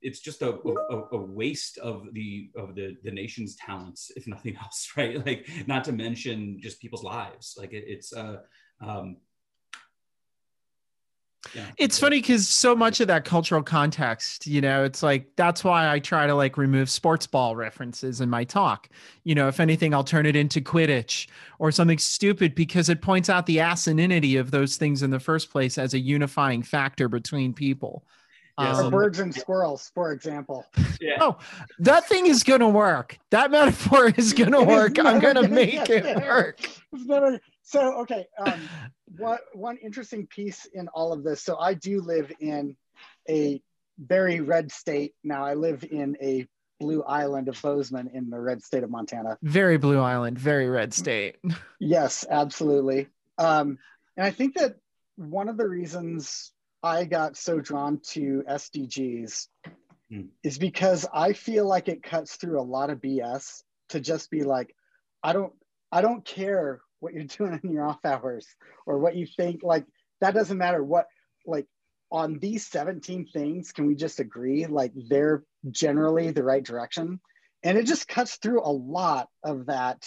it's just a, a, a waste of the of the, the nation's talents, if nothing else, right? Like, not to mention just people's lives. Like it, it's, uh, um, Yeah. It's funny because so much of that cultural context, you know, it's like, that's why I try to like remove sports ball references in my talk. You know, if anything, I'll turn it into Quidditch or something stupid because it points out the asininity of those things in the first place as a unifying factor between people. Yes. Um, or birds and squirrels, for example. Yeah. Oh, that thing is going to work. That metaphor is going to work. I'm going to make it work. It's never, so, okay. Um, what, one interesting piece in all of this. So I do live in a very red state now. I live in a blue island of Bozeman in the red state of Montana. Very blue island, very red state. Yes, absolutely. Um, and I think that one of the reasons I got so drawn to S D Gs mm. is because I feel like it cuts through a lot of B S to just be like, I don't, I don't care what you're doing in your off hours or what you think, like, that doesn't matter what, like on these seventeen things, can we just agree? Like they're generally the right direction. And it just cuts through a lot of that.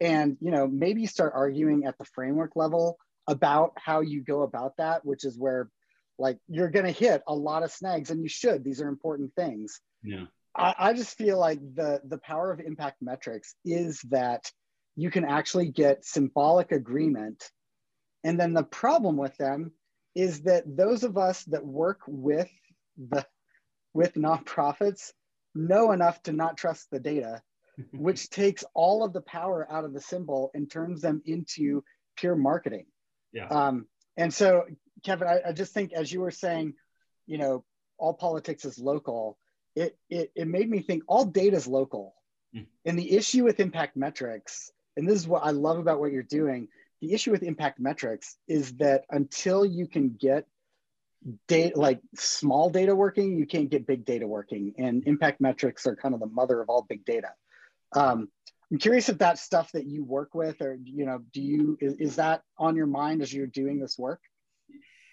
And, you know, maybe start arguing at the framework level about how you go about that, which is where like you're going to hit a lot of snags, and you should. These are important things. Yeah, I, I just feel like the the power of impact metrics is that you can actually get symbolic agreement. And then the problem with them is that those of us that work with the with nonprofits know enough to not trust the data, which takes all of the power out of the symbol and turns them into pure marketing. Yeah. Um, and so, Kevin, I, I just think as you were saying, you know, all politics is local, it, it, it made me think all data is local. Mm. And the issue with impact metrics, and this is what I love about what you're doing, the issue with impact metrics is that until you can get data, like small data working, you can't get big data working. And impact metrics are kind of the mother of all big data. Um, I'm curious if that's stuff that you work with, or, you know, do you, is, is that on your mind as you're doing this work?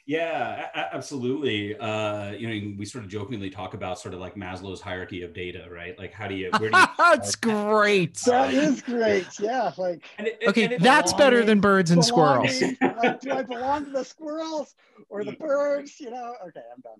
Yeah, absolutely. Uh, you know, we sort of jokingly talk about sort of like Maslow's hierarchy of data, right? Like, how do you? Where do you that's great. That is great. Yeah. Like, and it, okay, and it, that's better than birds and belonging, squirrels. Like, do I belong to the squirrels or the birds? You know? Okay, I'm done.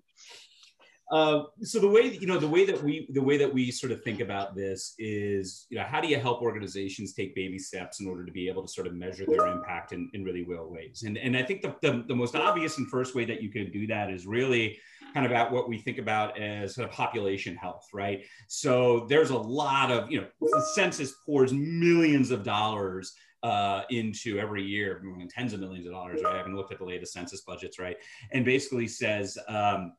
Uh, so the way you know the way that we the way that we sort of think about this is, you know, how do you help organizations take baby steps in order to be able to sort of measure their impact in, in really real ways? And and I think the, the the most obvious and first way that you can do that is really kind of about what we think about as sort of population health, right? So there's a lot of, you know, the census pours millions of dollars Uh, into every year, tens of millions of dollars, right? I haven't looked at the latest census budgets, right? And basically says, Um,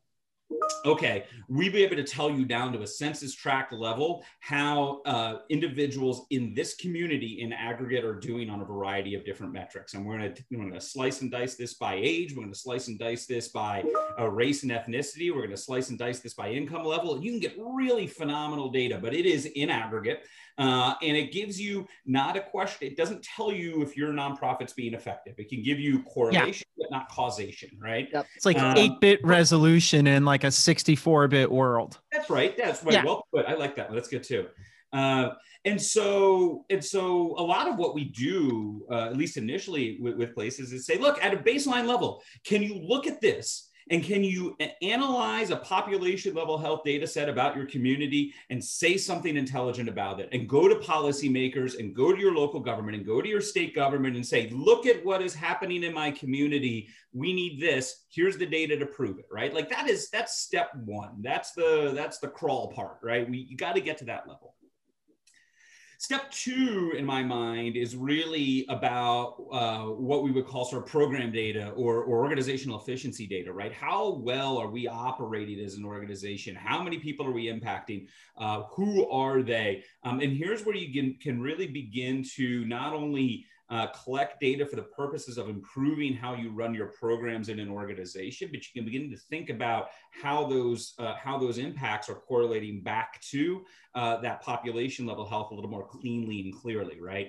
okay, we'd be able to tell you down to a census tract level how uh, individuals in this community in aggregate are doing on a variety of different metrics. And we're going to, we're going to slice and dice this by age. We're going to slice and dice this by uh, race and ethnicity. We're going to slice and dice this by income level. And you can get really phenomenal data, but it is in aggregate. Uh, and it gives you not a question. It doesn't tell you if your nonprofit's being effective. It can give you correlation, yeah, but not causation, right? Yep. It's like eight-bit um, resolution and like a sixty-four bit world. That's right. That's right. Yeah. Well put. I like that one. That's good too. Uh, and so, and so, a lot of what we do, uh, at least initially with, with places, is say, look, at a baseline level, can you look at this? And can you analyze a population level health data set about your community and say something intelligent about it, and go to policymakers and go to your local government and go to your state government and say, look at what is happening in my community. We need this. Here's the data to prove it, right? Like that is, that's step one. That's the, that's the crawl part, right? We, you got to get to that level. Step two, in my mind, is really about uh, what we would call sort of program data or, or organizational efficiency data, right? How well are we operating as an organization? How many people are we impacting? Uh, who are they? Um, and here's where you can, can really begin to not only Uh, collect data for the purposes of improving how you run your programs in an organization, but you can begin to think about how those uh, how those impacts are correlating back to uh, that population level health a little more cleanly and clearly, right?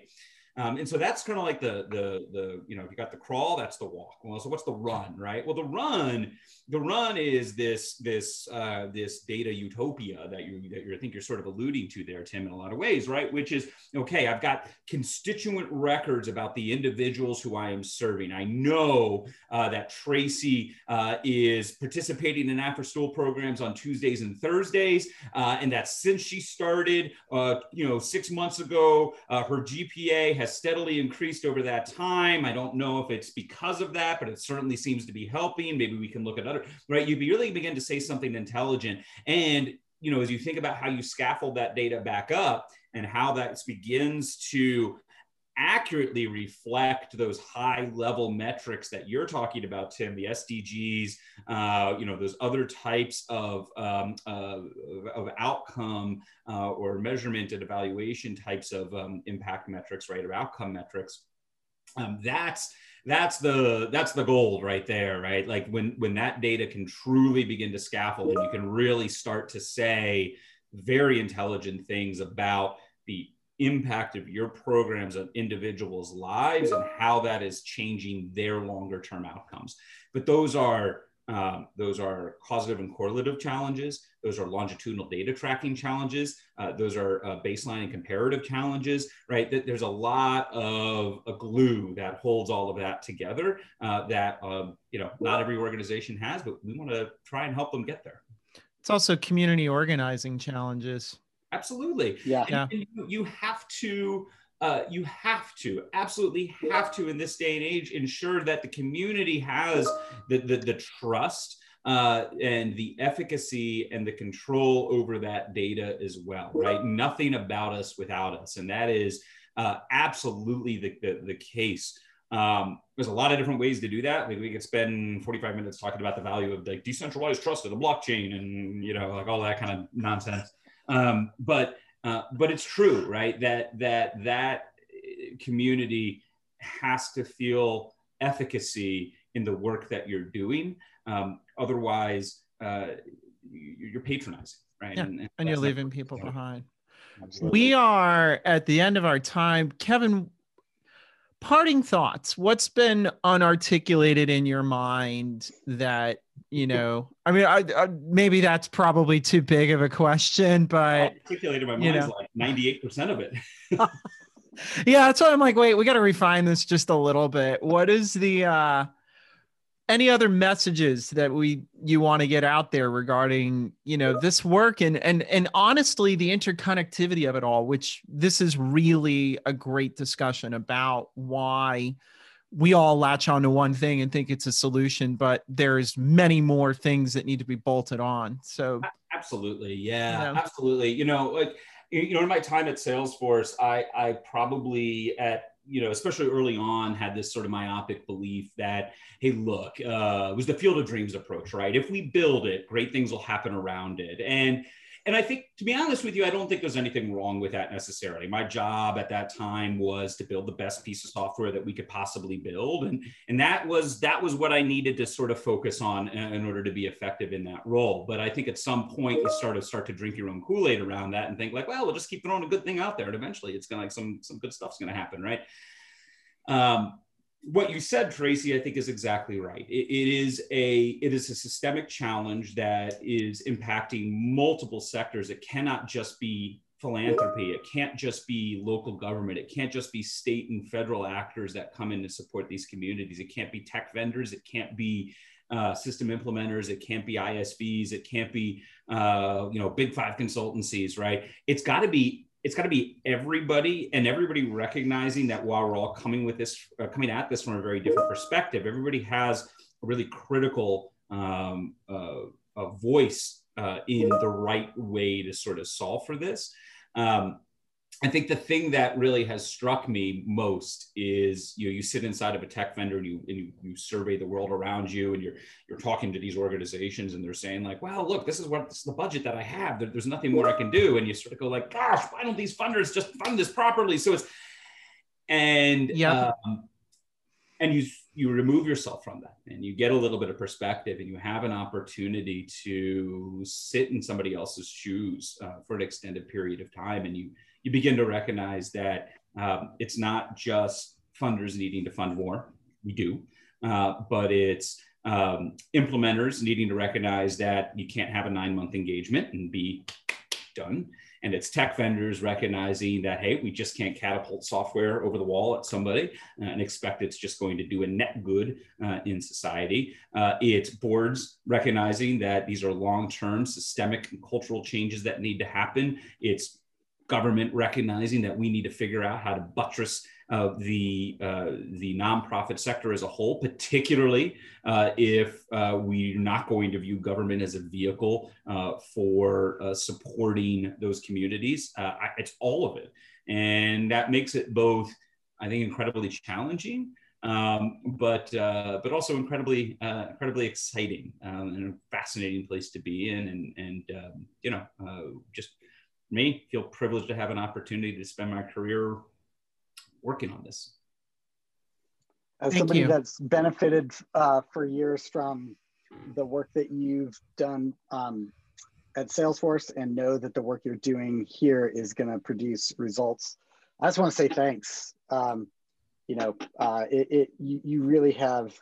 Um, and so that's kind of like the, the, the, you know, you got the crawl, that's the walk. Well, so what's the run, right? Well, the run, the run is this, this, uh, this data utopia that you, that you think you're sort of alluding to there, Tim, in a lot of ways, right? Which is, okay, I've got constituent records about the individuals who I am serving. I know uh, that Tracy uh, is participating in after school programs on Tuesdays and Thursdays. Uh, and that since she started, uh, you know, six months ago, uh, her G P A has steadily increased over that time. I don't know if it's because of that, but it certainly seems to be helping. Maybe we can look at other, right? You really begin to say something intelligent. And, you know, as you think about how you scaffold that data back up and how that begins to accurately reflect those high level metrics that you're talking about, Tim, the S D Gs, uh, you know, those other types of, um, uh, of outcome uh, or measurement and evaluation types of um, impact metrics, right, or outcome metrics. Um, that's that's the that's the gold right there, right? Like when when that data can truly begin to scaffold and you can really start to say very intelligent things about the impact of your programs on individuals' lives and how that is changing their longer term outcomes. But those are um, those are causative and correlative challenges. Those are longitudinal data tracking challenges. Uh, those are uh, baseline and comparative challenges, right? There's a lot of a glue that holds all of that together uh, that, um, you know, not every organization has, but we want to try and help them get there. It's also community organizing challenges. Absolutely. Yeah. And, and you, you have to, uh, you have to, absolutely have to in this day and age, ensure that the community has the, the, the trust uh, and the efficacy and the control over that data as well, right? Nothing about us without us. And that is uh, absolutely the, the, the case. Um, there's a lot of different ways to do that. Like we could spend forty-five minutes talking about the value of like decentralized trust and the blockchain and, you know, like all that kind of nonsense. Um, but, uh, but it's true, right? That, that, that community has to feel efficacy in the work that you're doing. Um, otherwise, uh, you're patronizing, right? Yeah. And, and, and you're leaving people yeah. behind. Absolutely. We are at the end of our time. Kevin, parting thoughts, what's been unarticulated in your mind that, you know, I mean, I, I, maybe that's probably too big of a question, but articulated my mind is like ninety-eight percent of it. Yeah. That's why I'm like, wait, we got to refine this just a little bit. What is the, uh, any other messages that we, you want to get out there regarding, you know, this work and, and, and honestly, the interconnectivity of it all, which this is really a great discussion about why we all latch onto one thing and think it's a solution, but there's many more things that need to be bolted on. So absolutely. Yeah, you know. Absolutely. You know, like, you know, in my time at Salesforce, I, I probably at, you know, especially early on, had this sort of myopic belief that, hey, look, uh, it was the field of dreams approach, right? If we build it, great things will happen around it. And and I think, to be honest with you, I don't think there's anything wrong with that necessarily. My job at that time was to build the best piece of software that we could possibly build. And, and that was that was what I needed to sort of focus on in order to be effective in that role. But I think at some point you sort of start to drink your own Kool-Aid around that and think like, well, we'll just keep throwing a good thing out there. And eventually it's gonna like some, some good stuff's gonna happen, right? Um, What you said, Tracy, I think is exactly right. It, it is a it is a systemic challenge that is impacting multiple sectors. It cannot just be philanthropy. It can't just be local government. It can't just be state and federal actors that come in to support these communities. It can't be tech vendors. It can't be uh, system implementers. It can't be I S Vs. It can't be uh, you know, big five consultancies. Right? It's got to be. It's got to be everybody, and everybody recognizing that while we're all coming with this, uh, coming at this from a very different perspective, everybody has a really critical um, uh, a voice uh, in the right way to sort of solve for this. Um, I think the thing that really has struck me most is, you know, you sit inside of a tech vendor and you and you, you survey the world around you, and you're you're talking to these organizations, and they're saying like, "Well, look, this is what this is the budget that I have. There, there's nothing more I can do." And you sort of go like, "Gosh, why don't these funders just fund this properly?" So it's and yeah, um, and you you remove yourself from that, and you get a little bit of perspective, and you have an opportunity to sit in somebody else's shoes uh, for an extended period of time, and you. You begin to recognize that Um, it's not just funders needing to fund more, we do, uh, but it's um, implementers needing to recognize that you can't have a nine-month engagement and be done. And it's tech vendors recognizing that, hey, we just can't catapult software over the wall at somebody and expect it's just going to do a net good uh, in society. Uh, it's boards recognizing that these are long-term systemic and cultural changes that need to happen. It's government recognizing that we need to figure out how to buttress uh, the, uh, the nonprofit sector as a whole, particularly uh, if uh, we're not going to view government as a vehicle uh, for uh, supporting those communities. Uh, I, it's all of it. And that makes it both, I think, incredibly challenging, um, but, uh, but also incredibly, uh, incredibly exciting um, and a fascinating place to be in. And, and um, you know, uh, just me, feel privileged to have an opportunity to spend my career working on this. As Thank somebody you. That's benefited uh, for years from the work that you've done um, at Salesforce, and know that the work you're doing here is going to produce results, I just want to say thanks. Um, you know, uh, it, it you, you really have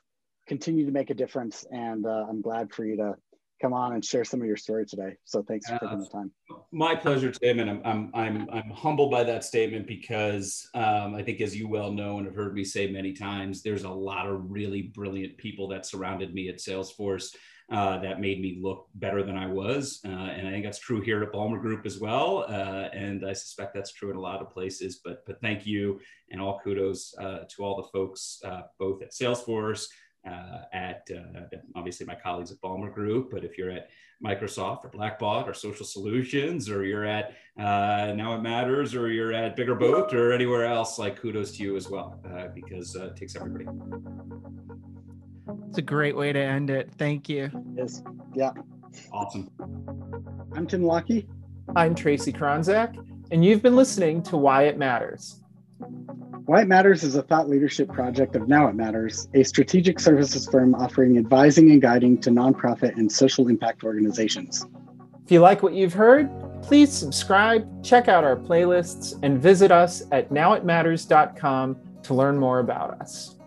continued to make a difference, and uh, I'm glad for you to come on and share some of your story today. So thanks for taking the time. Uh, my pleasure, Tim, and I'm, I'm, I'm, I'm humbled by that statement because um, I think, as you well know and have heard me say many times, there's a lot of really brilliant people that surrounded me at Salesforce uh, that made me look better than I was. Uh, and I think that's true here at Balmer Group as well. Uh, and I suspect that's true in a lot of places, but, but thank you, and all kudos uh, to all the folks, uh, both at Salesforce, Uh, at uh, obviously my colleagues at Balmer Group, but if you're at Microsoft or BlackBot or Social Solutions, or you're at uh, Now It Matters, or you're at Bigger Boat, or anywhere else, like, kudos to you as well, uh, because uh, it takes everybody. It's a great way to end it. Thank you. Yes. Yeah. Awesome. I'm Tim Lockie. I'm Tracy Kronzek, and you've been listening to Why It Matters. Why It Matters is a thought leadership project of Now It Matters, a strategic services firm offering advising and guiding to nonprofit and social impact organizations. If you like what you've heard, please subscribe, check out our playlists, and visit us at now it matters dot com to learn more about us.